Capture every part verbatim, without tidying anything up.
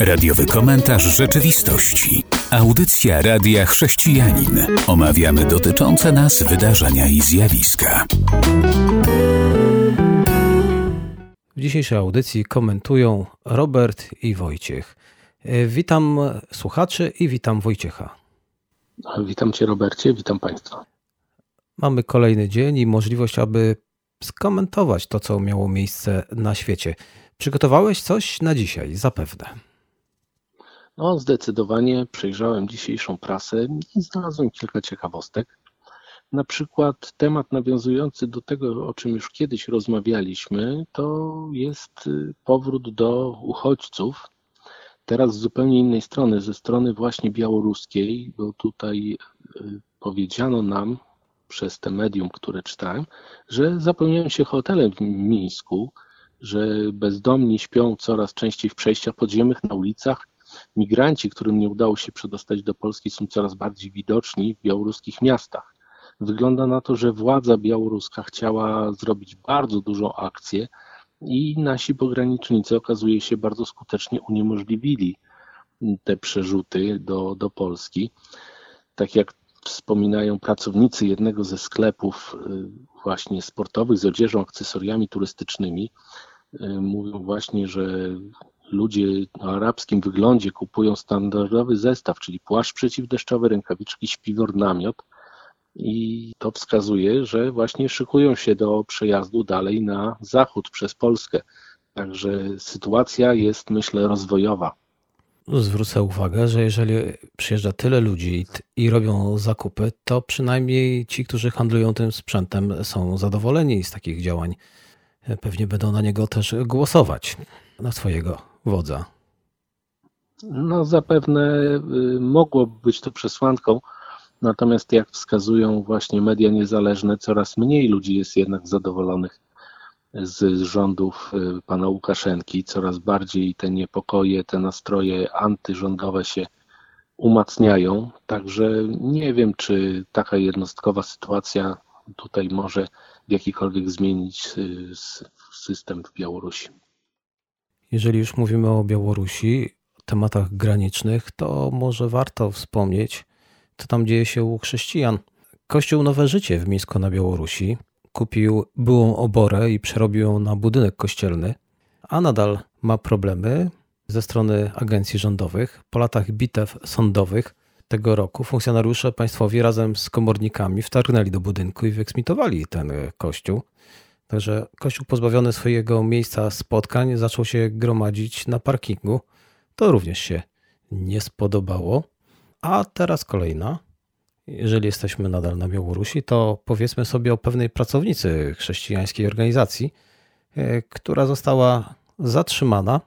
Radiowy komentarz rzeczywistości. Audycja Radia Chrześcijanin. Omawiamy dotyczące nas wydarzenia i zjawiska. W dzisiejszej audycji komentują Robert i Wojciech. Witam słuchaczy i witam Wojciecha. Witam Cię, Robercie, witam Państwa. Mamy kolejny dzień i możliwość, aby skomentować to, co miało miejsce na świecie. Przygotowałeś coś na dzisiaj, zapewne. No, zdecydowanie przejrzałem dzisiejszą prasę i znalazłem kilka ciekawostek. Na przykład temat nawiązujący do tego, o czym już kiedyś rozmawialiśmy, to jest powrót do uchodźców. Teraz z zupełnie innej strony, ze strony właśnie białoruskiej, bo tutaj powiedziano nam przez te medium, które czytałem, że zapełniają się hotele w Mińsku, że bezdomni śpią coraz częściej w przejściach podziemnych, na ulicach. Migranci, którym nie udało się przedostać do Polski, są coraz bardziej widoczni w białoruskich miastach. Wygląda na to, że władza białoruska chciała zrobić bardzo dużą akcję i nasi pogranicznicy, okazuje się, bardzo skutecznie uniemożliwili te przerzuty do, do Polski. Tak jak wspominają pracownicy jednego ze sklepów właśnie sportowych z odzieżą, akcesoriami turystycznymi, mówią właśnie, że ludzie o arabskim wyglądzie kupują standardowy zestaw, czyli płaszcz przeciwdeszczowy, rękawiczki, śpiwór, namiot. I to wskazuje, że właśnie szykują się do przejazdu dalej na zachód przez Polskę. Także sytuacja jest, myślę, rozwojowa. Zwrócę uwagę, że jeżeli przyjeżdża tyle ludzi i robią zakupy, to przynajmniej ci, którzy handlują tym sprzętem, są zadowoleni z takich działań. Pewnie będą na niego też głosować, na swojego wodza. No zapewne mogłoby być to przesłanką. Natomiast jak wskazują właśnie media niezależne, coraz mniej ludzi jest jednak zadowolonych z rządów pana Łukaszenki. Coraz bardziej te niepokoje, te nastroje antyrządowe się umacniają. Także nie wiem, czy taka jednostkowa sytuacja tutaj może w jakikolwiek zmienić system w Białorusi. Jeżeli już mówimy o Białorusi, tematach granicznych, to może warto wspomnieć, co tam dzieje się u chrześcijan. Kościół Nowe Życie w Misko na Białorusi kupił byłą oborę i przerobił ją na budynek kościelny, a nadal ma problemy ze strony agencji rządowych. Po latach bitew sądowych tego roku funkcjonariusze państwowi razem z komornikami wtargnęli do budynku i wyeksmitowali ten kościół. Także kościół pozbawiony swojego miejsca spotkań zaczął się gromadzić na parkingu. To również się nie spodobało. A teraz kolejna. Jeżeli jesteśmy nadal na Białorusi, to powiedzmy sobie o pewnej pracownicy chrześcijańskiej organizacji, która została zatrzymana.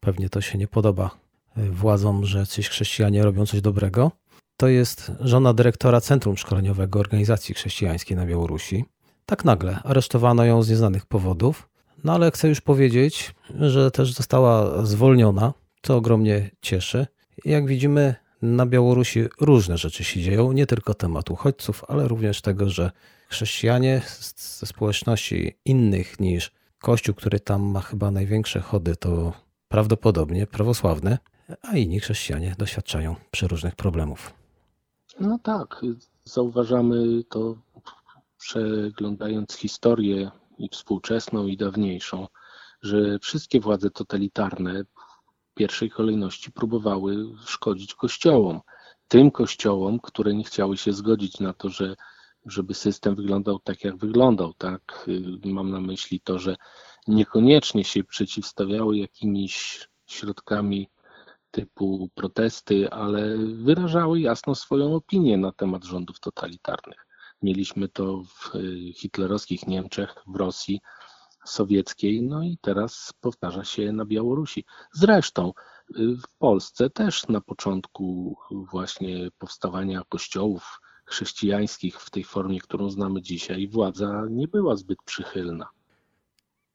Pewnie to się nie podoba władzom, że ci chrześcijanie robią coś dobrego. To jest żona dyrektora Centrum Szkoleniowego Organizacji Chrześcijańskiej na Białorusi. Tak nagle aresztowano ją z nieznanych powodów, no ale chcę już powiedzieć, że też została zwolniona, co ogromnie cieszy. Jak widzimy, na Białorusi różne rzeczy się dzieją, nie tylko temat uchodźców, ale również tego, że chrześcijanie ze społeczności innych niż Kościół, który tam ma chyba największe chody, to prawdopodobnie prawosławne, a inni chrześcijanie doświadczają przeróżnych problemów. No tak, zauważamy to, przeglądając historię i współczesną, i dawniejszą, że wszystkie władze totalitarne w pierwszej kolejności próbowały szkodzić kościołom. Tym kościołom, które nie chciały się zgodzić na to, że, żeby system wyglądał tak, jak wyglądał. Tak? Mam na myśli to, że niekoniecznie się przeciwstawiały jakimiś środkami typu protesty, ale wyrażały jasno swoją opinię na temat rządów totalitarnych. Mieliśmy to w hitlerowskich Niemczech, w Rosji sowieckiej, no i teraz powtarza się na Białorusi. Zresztą w Polsce też na początku właśnie powstawania kościołów chrześcijańskich w tej formie, którą znamy dzisiaj, władza nie była zbyt przychylna.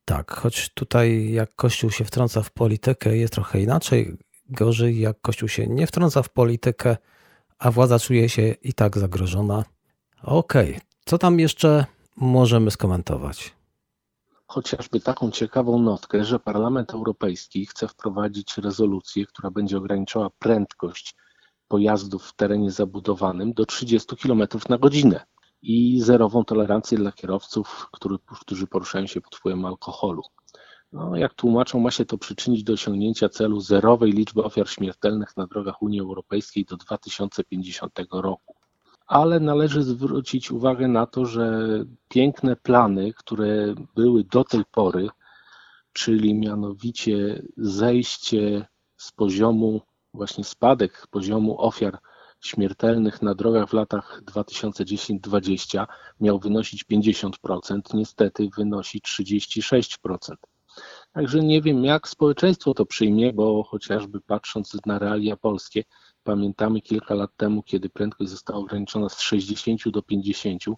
Tak, choć tutaj jak Kościół się wtrąca w politykę, jest trochę inaczej. Gorzej jak Kościół się nie wtrąca w politykę, a władza czuje się i tak zagrożona. Okej, co tam jeszcze możemy skomentować? chociażby taką ciekawą notkę, że Parlament Europejski chce wprowadzić rezolucję, która będzie ograniczała prędkość pojazdów w terenie zabudowanym do trzydziestu kilometrów na godzinę i zerową tolerancję dla kierowców, który, którzy poruszają się pod wpływem alkoholu. No, jak tłumaczą, ma się to przyczynić do osiągnięcia celu zerowej liczby ofiar śmiertelnych na drogach Unii Europejskiej do dwa tysiące pięćdziesiątego roku. Ale należy zwrócić uwagę na to, że piękne plany, które były do tej pory, czyli mianowicie zejście z poziomu, właśnie spadek poziomu ofiar śmiertelnych na drogach w latach dwa tysiące dziesięć dwadzieścia miał wynosić pięćdziesiąt procent, niestety wynosi trzydzieści sześć procent. Także nie wiem, jak społeczeństwo to przyjmie, bo chociażby patrząc na realia polskie, pamiętamy kilka lat temu, kiedy prędkość została ograniczona z sześćdziesięciu do pięćdziesięciu,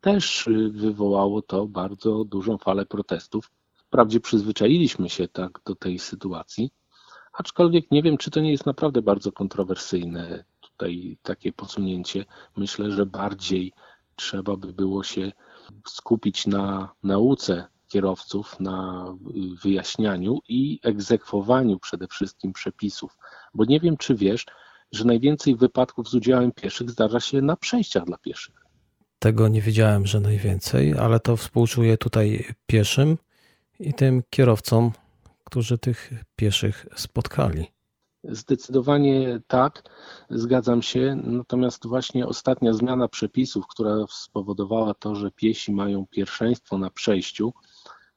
też wywołało to bardzo dużą falę protestów. Wprawdzie przyzwyczailiśmy się tak do tej sytuacji, aczkolwiek nie wiem, czy to nie jest naprawdę bardzo kontrowersyjne tutaj takie posunięcie. Myślę, że bardziej trzeba by było się skupić na nauce kierowców, na wyjaśnianiu i egzekwowaniu przede wszystkim przepisów, bo nie wiem, czy wiesz, że najwięcej wypadków z udziałem pieszych zdarza się na przejściach dla pieszych. Tego nie wiedziałem, że najwięcej, ale to współczuję tutaj pieszym i tym kierowcom, którzy tych pieszych spotkali. Zdecydowanie tak, zgadzam się. Natomiast właśnie ostatnia zmiana przepisów, która spowodowała to, że piesi mają pierwszeństwo na przejściu,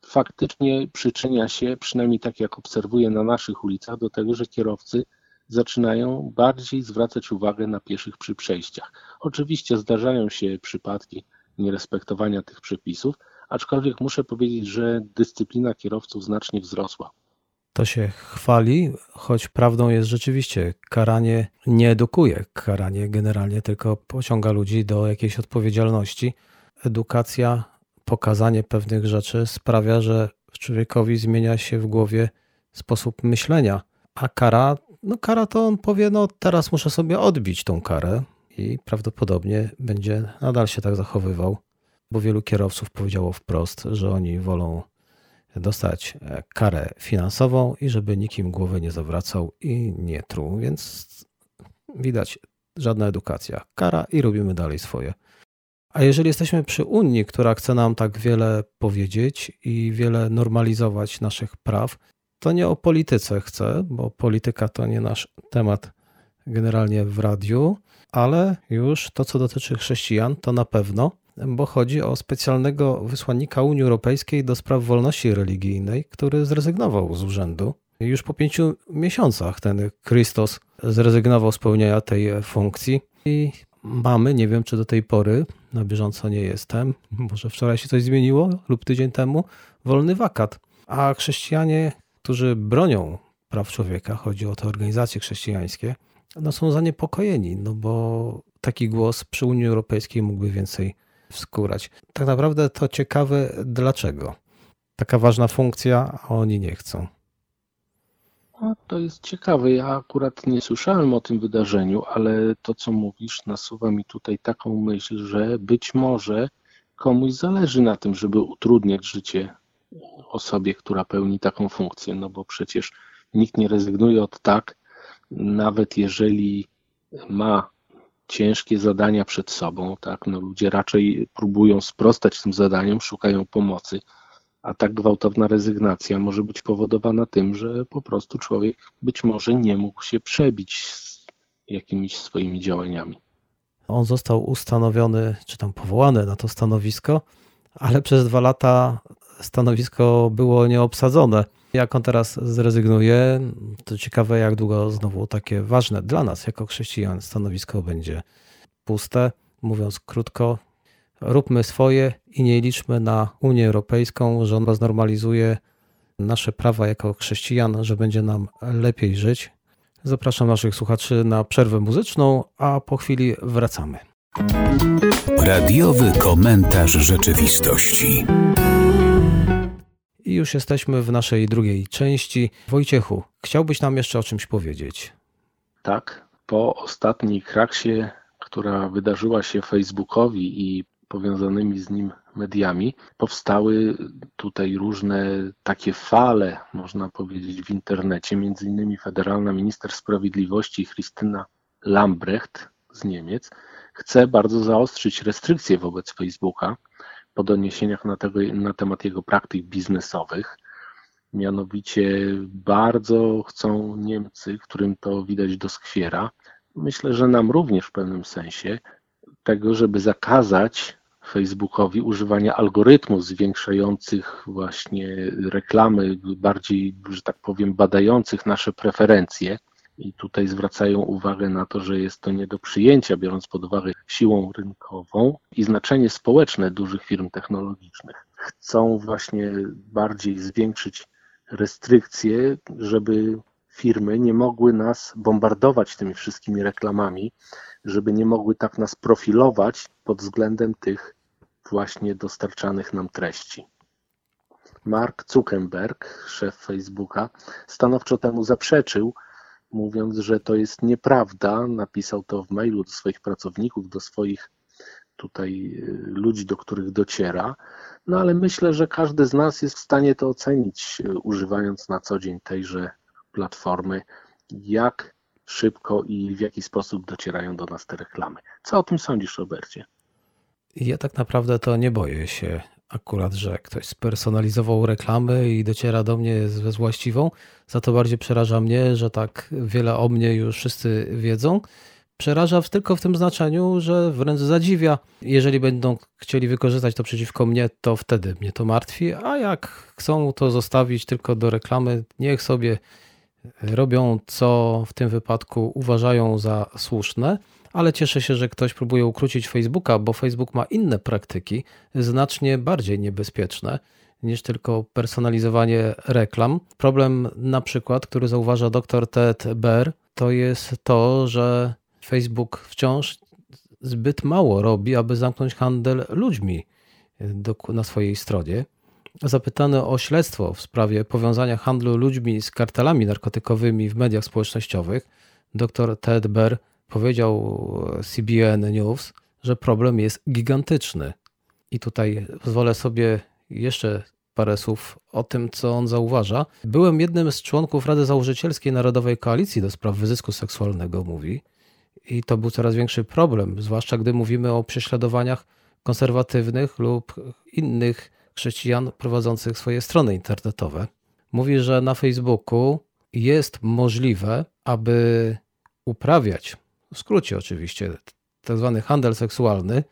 faktycznie przyczynia się, przynajmniej tak jak obserwuję na naszych ulicach, do tego, że kierowcy zaczynają bardziej zwracać uwagę na pieszych przy przejściach. Oczywiście zdarzają się przypadki nierespektowania tych przepisów, aczkolwiek muszę powiedzieć, że dyscyplina kierowców znacznie wzrosła. To się chwali, choć prawdą jest rzeczywiście, karanie nie edukuje, karanie generalnie tylko pociąga ludzi do jakiejś odpowiedzialności. Edukacja, pokazanie pewnych rzeczy sprawia, że człowiekowi zmienia się w głowie sposób myślenia, a kara, no kara to on powie, no teraz muszę sobie odbić tą karę i prawdopodobnie będzie nadal się tak zachowywał, bo wielu kierowców powiedziało wprost, że oni wolą dostać karę finansową i żeby nikim głowy nie zawracał i nie truł, więc widać żadna edukacja, kara i robimy dalej swoje. A jeżeli jesteśmy przy Unii, która chce nam tak wiele powiedzieć i wiele normalizować naszych praw, to nie o polityce chcę, bo polityka to nie nasz temat generalnie w radiu, ale już to, co dotyczy chrześcijan, to na pewno, bo chodzi o specjalnego wysłannika Unii Europejskiej do spraw wolności religijnej, który zrezygnował z urzędu. Już po pięciu miesiącach ten Christos zrezygnował z pełnienia tej funkcji i mamy, nie wiem czy do tej pory, na bieżąco nie jestem, może wczoraj się coś zmieniło lub tydzień temu, wolny wakat. A chrześcijanie, którzy bronią praw człowieka, chodzi o te organizacje chrześcijańskie, no są zaniepokojeni, no bo taki głos przy Unii Europejskiej mógłby więcej wskurać. Tak naprawdę to ciekawe, dlaczego taka ważna funkcja, a oni nie chcą. No, to jest ciekawe. Ja akurat nie słyszałem o tym wydarzeniu, ale to, co mówisz, nasuwa mi tutaj taką myśl, że być może komuś zależy na tym, żeby utrudniać życie osobie, która pełni taką funkcję, no bo przecież nikt nie rezygnuje od tak, nawet jeżeli ma ciężkie zadania przed sobą, tak? No ludzie raczej próbują sprostać tym zadaniom, szukają pomocy, a tak gwałtowna rezygnacja może być powodowana tym, że po prostu człowiek być może nie mógł się przebić z jakimiś swoimi działaniami. On został ustanowiony, czy tam powołany na to stanowisko, ale przez dwa lata stanowisko było nieobsadzone. Jak on teraz zrezygnuje, to ciekawe, jak długo znowu takie ważne dla nas jako chrześcijan stanowisko będzie puste. Mówiąc krótko, róbmy swoje i nie liczmy na Unię Europejską, że ona znormalizuje nasze prawa jako chrześcijan, że będzie nam lepiej żyć. Zapraszam naszych słuchaczy na przerwę muzyczną, a po chwili wracamy. Radiowy komentarz rzeczywistości. I już jesteśmy w naszej drugiej części. Wojciechu, chciałbyś nam jeszcze o czymś powiedzieć? Tak, po ostatniej kraksie, która wydarzyła się Facebookowi i powiązanymi z nim mediami. Powstały tutaj różne takie fale, można powiedzieć, w internecie, między innymi federalna minister sprawiedliwości Christina Lambrecht z Niemiec chce bardzo zaostrzyć restrykcje wobec Facebooka po doniesieniach na, tego, na temat jego praktyk biznesowych. Mianowicie bardzo chcą Niemcy, którym to widać doskwiera, myślę, że nam również w pewnym sensie, tego, żeby zakazać Facebookowi używania algorytmów zwiększających właśnie reklamy, bardziej, że tak powiem, badających nasze preferencje. I tutaj zwracają uwagę na to, że jest to nie do przyjęcia, biorąc pod uwagę siłę rynkową i znaczenie społeczne dużych firm technologicznych. Chcą właśnie bardziej zwiększyć restrykcje, żeby firmy nie mogły nas bombardować tymi wszystkimi reklamami, żeby nie mogły tak nas profilować pod względem tych właśnie dostarczanych nam treści. Mark Zuckerberg, szef Facebooka, stanowczo temu zaprzeczył, mówiąc, że to jest nieprawda. Napisał to w mailu do swoich pracowników, do swoich tutaj ludzi, do których dociera. No ale myślę, że każdy z nas jest w stanie to ocenić, używając na co dzień tejże platformy, jak szybko i w jaki sposób docierają do nas te reklamy. Co o tym sądzisz, Robercie? Ja tak naprawdę to nie boję się akurat, że ktoś spersonalizował reklamę i dociera do mnie ze właściwą. Za to bardziej przeraża mnie, że tak wiele o mnie już wszyscy wiedzą. Przeraża tylko w tym znaczeniu, że wręcz zadziwia. Jeżeli będą chcieli wykorzystać to przeciwko mnie, to wtedy mnie to martwi, a jak chcą to zostawić tylko do reklamy, niech sobie robią, co w tym wypadku uważają za słuszne. Ale cieszę się, że ktoś próbuje ukrócić Facebooka, bo Facebook ma inne praktyki, znacznie bardziej niebezpieczne niż tylko personalizowanie reklam. Problem na przykład, który zauważa dr Ted Bähr, to jest to, że Facebook wciąż zbyt mało robi, aby zamknąć handel ludźmi na swojej stronie. Zapytany o śledztwo w sprawie powiązania handlu ludźmi z kartelami narkotykowymi w mediach społecznościowych, dr Ted Bähr powiedział C B N News, że problem jest gigantyczny. I tutaj pozwolę sobie jeszcze parę słów o tym, co on zauważa. Byłem jednym z członków Rady Założycielskiej Narodowej Koalicji do Spraw Wyzysku Seksualnego, mówi. I to był coraz większy problem, zwłaszcza gdy mówimy o prześladowaniach konserwatywnych lub innych chrześcijan prowadzących swoje strony internetowe. Mówi, że na Facebooku jest możliwe, aby uprawiać, w skrócie oczywiście, tak zwany handel seksualny,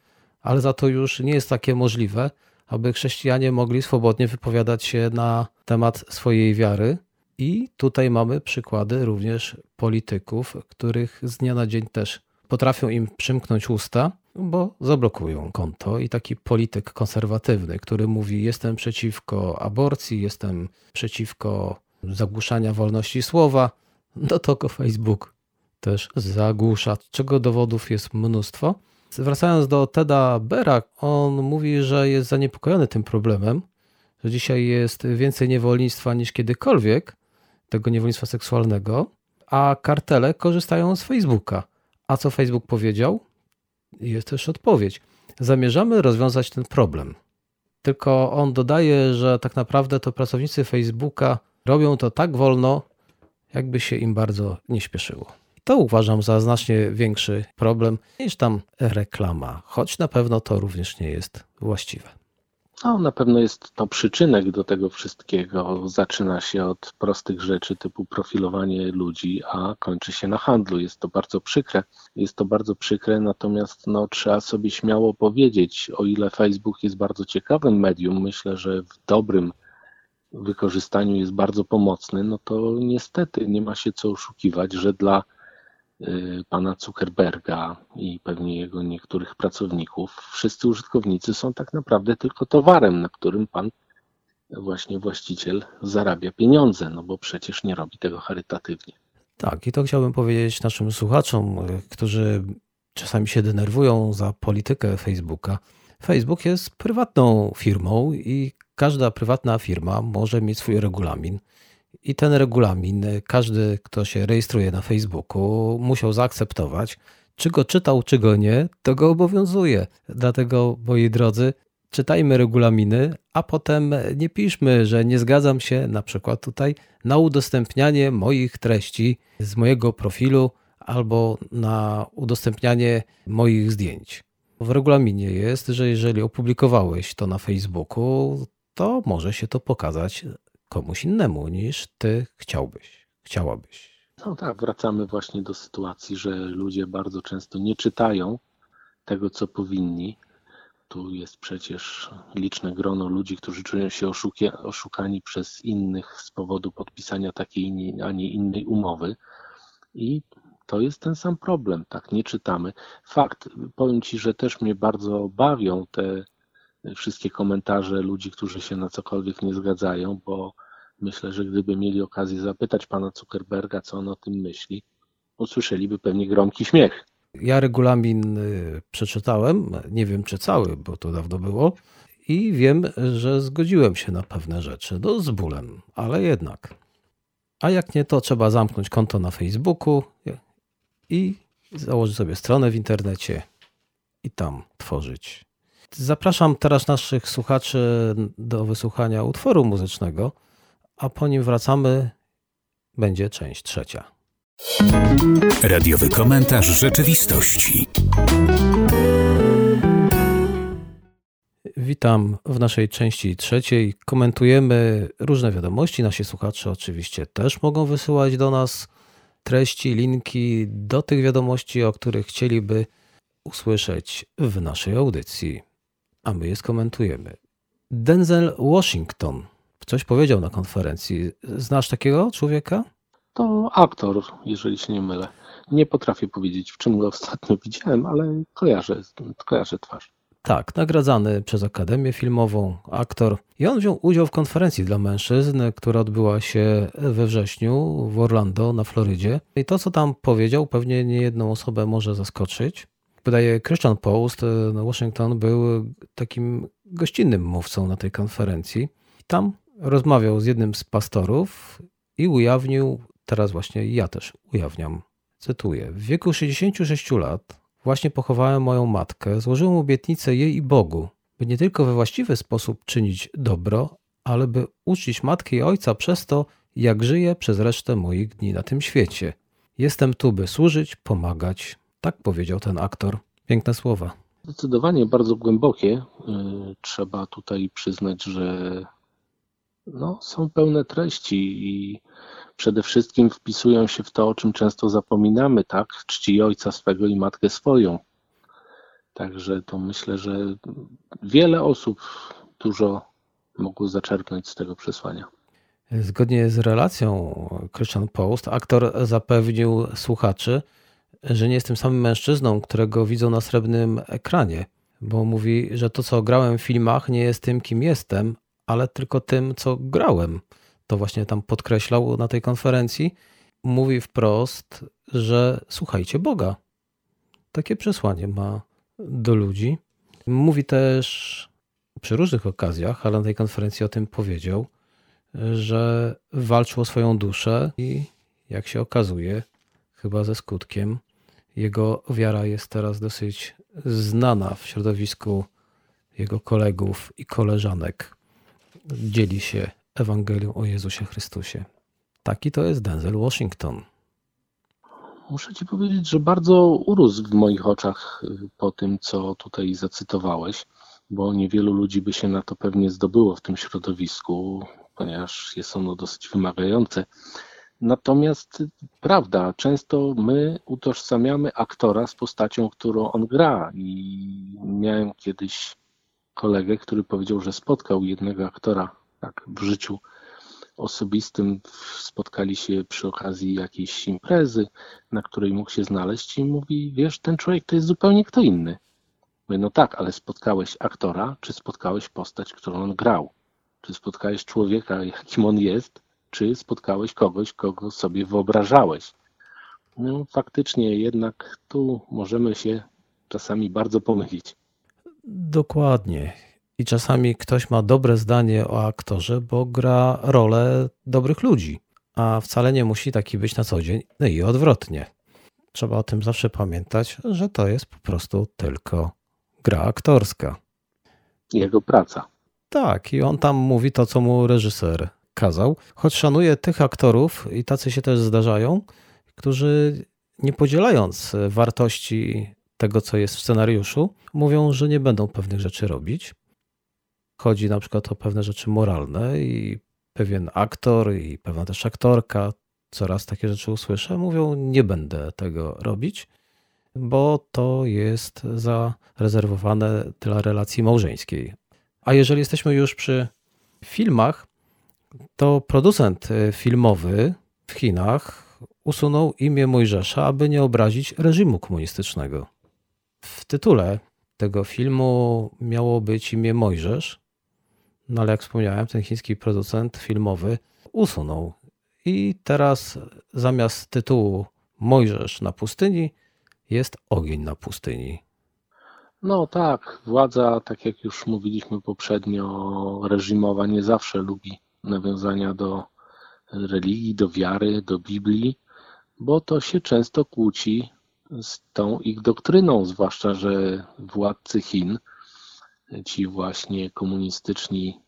ale za to już nie jest takie możliwe, aby chrześcijanie mogli swobodnie wypowiadać się na temat swojej wiary. I tutaj mamy przykłady również polityków, których z dnia na dzień też potrafią im przymknąć usta, bo zablokują konto. I taki polityk konserwatywny, który mówi: jestem przeciwko aborcji, jestem przeciwko zagłuszania wolności słowa, no to go Facebook też zagłusza, czego dowodów jest mnóstwo. Wracając do Teda Bähra, on mówi, że jest zaniepokojony tym problemem, że dzisiaj jest więcej niewolnictwa niż kiedykolwiek, tego niewolnictwa seksualnego, a kartele korzystają z Facebooka. A co Facebook powiedział? Jest też odpowiedź. Zamierzamy rozwiązać ten problem. Tylko on dodaje, że tak naprawdę to pracownicy Facebooka robią to tak wolno, jakby się im bardzo nie śpieszyło. To uważam za znacznie większy problem niż tam reklama, choć na pewno to również nie jest właściwe. No, na pewno jest to przyczynek do tego wszystkiego. Zaczyna się od prostych rzeczy typu profilowanie ludzi, a kończy się na handlu. Jest to bardzo przykre. Jest to bardzo przykre, natomiast no, trzeba sobie śmiało powiedzieć, o ile Facebook jest bardzo ciekawym medium, myślę, że w dobrym wykorzystaniu jest bardzo pomocny, no to niestety nie ma się co oszukiwać, że dla pana Zuckerberga i pewnie jego niektórych pracowników, wszyscy użytkownicy są tak naprawdę tylko towarem, na którym pan właśnie właściciel zarabia pieniądze, no bo przecież nie robi tego charytatywnie. Tak, i to chciałbym powiedzieć naszym słuchaczom, którzy czasami się denerwują za politykę Facebooka. Facebook jest prywatną firmą i każda prywatna firma może mieć swój regulamin. I ten regulamin każdy, kto się rejestruje na Facebooku, musiał zaakceptować. czy go czytał, czy go nie, to go obowiązuje. Dlatego, moi drodzy, czytajmy regulaminy, a potem nie piszmy, że nie zgadzam się na przykład tutaj na udostępnianie moich treści z mojego profilu albo na udostępnianie moich zdjęć. W regulaminie jest, że jeżeli opublikowałeś to na Facebooku, to może się to pokazać komuś innemu niż ty chciałbyś, chciałabyś. No tak, wracamy właśnie do sytuacji, że ludzie bardzo często nie czytają tego, co powinni. Tu jest przecież liczne grono ludzi, którzy czują się oszuki- oszukani przez innych z powodu podpisania takiej, a nie innej umowy. I to jest ten sam problem, tak, nie czytamy. Fakt, powiem Ci, że też mnie bardzo bawią te wszystkie komentarze ludzi, którzy się na cokolwiek nie zgadzają, bo myślę, że gdyby mieli okazję zapytać pana Zuckerberga, co on o tym myśli, usłyszeliby pewnie gromki śmiech. Ja regulamin przeczytałem, nie wiem czy cały, bo to dawno było, i wiem, że zgodziłem się na pewne rzeczy, no z bólem, ale jednak. A jak nie, to trzeba zamknąć konto na Facebooku i założyć sobie stronę w internecie i tam tworzyć. Zapraszam teraz naszych słuchaczy do wysłuchania utworu muzycznego, a po nim wracamy, będzie część trzecia. Radiowy komentarz rzeczywistości. Witam w naszej części trzeciej. Komentujemy różne wiadomości. Nasi słuchacze oczywiście też mogą wysyłać do nas treści, linki do tych wiadomości, o których chcieliby usłyszeć w naszej audycji. A my je skomentujemy. Denzel Washington coś powiedział na konferencji. Znasz takiego człowieka? To aktor, jeżeli się nie mylę. Nie potrafię powiedzieć, w czym go ostatnio widziałem, ale kojarzę, kojarzę twarz. Tak, nagradzany przez Akademię Filmową aktor. I on wziął udział w konferencji dla mężczyzn, która odbyła się we wrześniu w Orlando na Florydzie. I to, co tam powiedział, pewnie niejedną osobę może zaskoczyć. Wydaje Christian Post, Washington był takim gościnnym mówcą na tej konferencji. I tam rozmawiał z jednym z pastorów i ujawnił, teraz właśnie ja też ujawniam, cytuję: w wieku sześćdziesięciu sześciu lat właśnie pochowałem moją matkę, złożyłem obietnicę jej i Bogu, by nie tylko we właściwy sposób czynić dobro, ale by uczcić matkę i ojca przez to, jak żyję przez resztę moich dni na tym świecie. Jestem tu, by służyć, pomagać. Tak powiedział ten aktor. Piękne słowa. Zdecydowanie bardzo głębokie. Trzeba tutaj przyznać, że no, są pełne treści i przede wszystkim wpisują się w to, o czym często zapominamy, tak? Czci ojca swego i matkę swoją. Także to myślę, że wiele osób dużo mogło zaczerpnąć z tego przesłania. Zgodnie z relacją Christian Post, aktor zapewnił słuchaczy, że nie jestem samym mężczyzną, którego widzą na srebrnym ekranie, bo mówi, że to, co grałem w filmach, nie jest tym, kim jestem, ale tylko tym, co grałem. To właśnie tam podkreślał na tej konferencji. Mówi wprost, że słuchajcie Boga. Takie przesłanie ma do ludzi. Mówi też przy różnych okazjach, ale na tej konferencji o tym powiedział, że walczył o swoją duszę i jak się okazuje, chyba ze skutkiem, jego wiara jest teraz dosyć znana w środowisku jego kolegów i koleżanek. Dzieli się Ewangelią o Jezusie Chrystusie. Taki to jest Denzel Washington. Muszę Ci powiedzieć, że bardzo urósł w moich oczach po tym, co tutaj zacytowałeś, bo niewielu ludzi by się na to pewnie zdobyło w tym środowisku, ponieważ jest ono dosyć wymagające. Natomiast prawda, często my utożsamiamy aktora z postacią, którą on gra. I miałem kiedyś kolegę, który powiedział, że spotkał jednego aktora tak, w życiu osobistym. Spotkali się przy okazji jakiejś imprezy, na której mógł się znaleźć i mówi, wiesz, ten człowiek to jest zupełnie kto inny. Mówię, no tak, ale spotkałeś aktora, czy spotkałeś postać, którą on grał? Czy spotkałeś człowieka, jakim on jest? Czy spotkałeś kogoś, kogo sobie wyobrażałeś? No faktycznie jednak tu możemy się czasami bardzo pomylić. Dokładnie. I czasami ktoś ma dobre zdanie o aktorze, bo gra rolę dobrych ludzi, a wcale nie musi taki być na co dzień, no i odwrotnie. trzeba o tym zawsze pamiętać, że to jest po prostu tylko gra aktorska. Jego praca. Tak, i on tam mówi to, co mu reżyser kazał. Choć szanuję tych aktorów, i tacy się też zdarzają, którzy nie podzielając wartości tego, co jest w scenariuszu, mówią, że nie będą pewnych rzeczy robić. Chodzi na przykład o pewne rzeczy moralne i pewien aktor i pewna też aktorka, coraz takie rzeczy usłyszę, mówią, nie będę tego robić, bo to jest zarezerwowane dla relacji małżeńskiej. A jeżeli jesteśmy już przy filmach, to producent filmowy w Chinach usunął imię Mojżesza, aby nie obrazić reżimu komunistycznego. W tytule tego filmu miało być imię Mojżesz, no ale jak wspomniałem, ten chiński producent filmowy usunął. I teraz zamiast tytułu Mojżesz na pustyni jest Ogień na pustyni. No tak, władza, tak jak już mówiliśmy poprzednio, reżimowa nie zawsze lubi nawiązania do religii, do wiary, do Biblii, bo to się często kłóci z tą ich doktryną, zwłaszcza, że władcy Chin, ci właśnie komunistyczni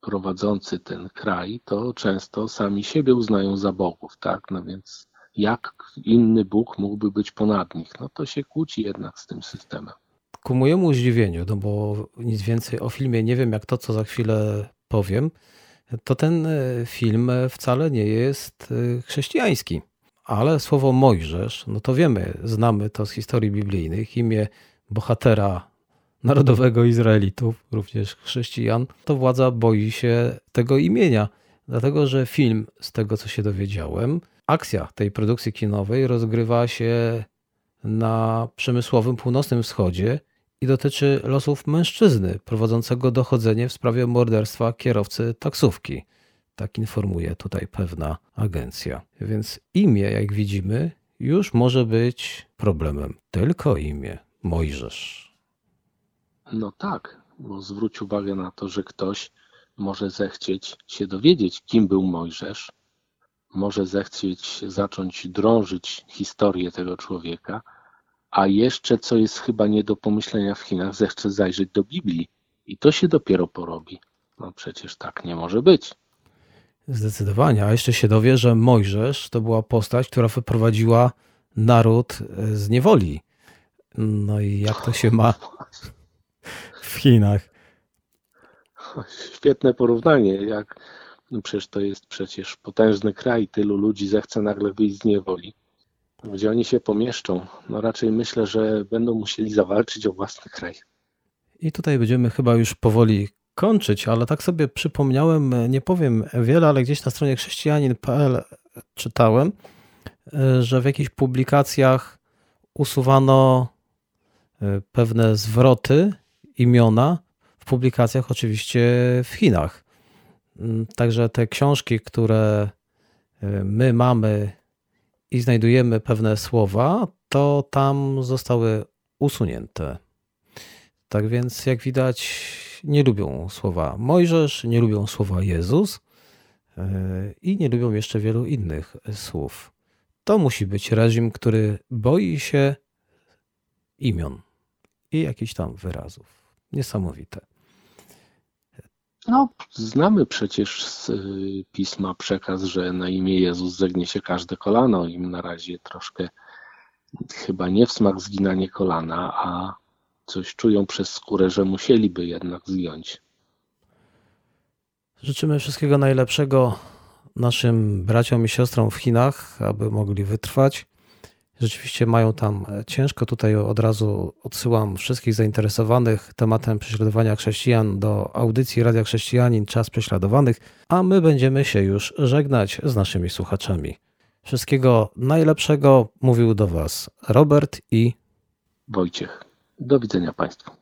prowadzący ten kraj, to często sami siebie uznają za bogów, tak? No więc jak inny Bóg mógłby być ponad nich? No to się kłóci jednak z tym systemem. Ku mojemu zdziwieniu, no bo nic więcej o filmie nie wiem, jak to, co za chwilę powiem, to ten film wcale nie jest chrześcijański. Ale słowo Mojżesz, no to wiemy, znamy to z historii biblijnych, imię bohatera narodowego Izraelitów, również chrześcijan, to władza boi się tego imienia, dlatego że film, z tego co się dowiedziałem, akcja tej produkcji kinowej rozgrywa się na przemysłowym północnym wschodzie i dotyczy losów mężczyzny prowadzącego dochodzenie w sprawie morderstwa kierowcy taksówki. Tak informuje tutaj pewna agencja. Więc imię, jak widzimy, już może być problemem. Tylko imię Mojżesz. No tak, bo zwróć uwagę na to, że ktoś może zechcieć się dowiedzieć, kim był Mojżesz. Może zechcieć zacząć drążyć historię tego człowieka. A jeszcze, co jest chyba nie do pomyślenia w Chinach, zechce zajrzeć do Biblii. I to się dopiero porobi. No przecież tak nie może być. Zdecydowanie, a jeszcze się dowie, że Mojżesz to była postać, która wyprowadziła naród z niewoli. No i jak to się ma w Chinach? Świetne porównanie. Jak... No przecież to jest przecież potężny kraj, tylu ludzi zechce nagle wyjść z niewoli. Gdzie oni się pomieszczą? No raczej myślę, że będą musieli zawalczyć o własny kraj. I tutaj będziemy chyba już powoli kończyć, ale tak sobie przypomniałem, nie powiem wiele, ale gdzieś na stronie chrześcijanin kropka pe el czytałem, że w jakichś publikacjach usuwano pewne zwroty, imiona w publikacjach oczywiście w Chinach. Także te książki, które my mamy i znajdujemy pewne słowa, to tam zostały usunięte. Tak więc jak widać, nie lubią słowa Mojżesz, nie lubią słowa Jezus i nie lubią jeszcze wielu innych słów. To musi być reżim, który boi się imion i jakichś tam wyrazów. Niesamowite. No, znamy przecież z pisma przekaz, że na imię Jezus zegnie się każde kolano. Im na razie troszkę chyba nie w smak zginanie kolana, a coś czują przez skórę, że musieliby jednak zgiąć. Życzymy wszystkiego najlepszego naszym braciom i siostrom w Chinach, aby mogli wytrwać. Rzeczywiście mają tam ciężko. Tutaj od razu odsyłam wszystkich zainteresowanych tematem prześladowania chrześcijan do audycji Radia Chrześcijanin Czas Prześladowanych, a my będziemy się już żegnać z naszymi słuchaczami. Wszystkiego najlepszego. Mówił do Was Robert i Wojciech. Do widzenia Państwu.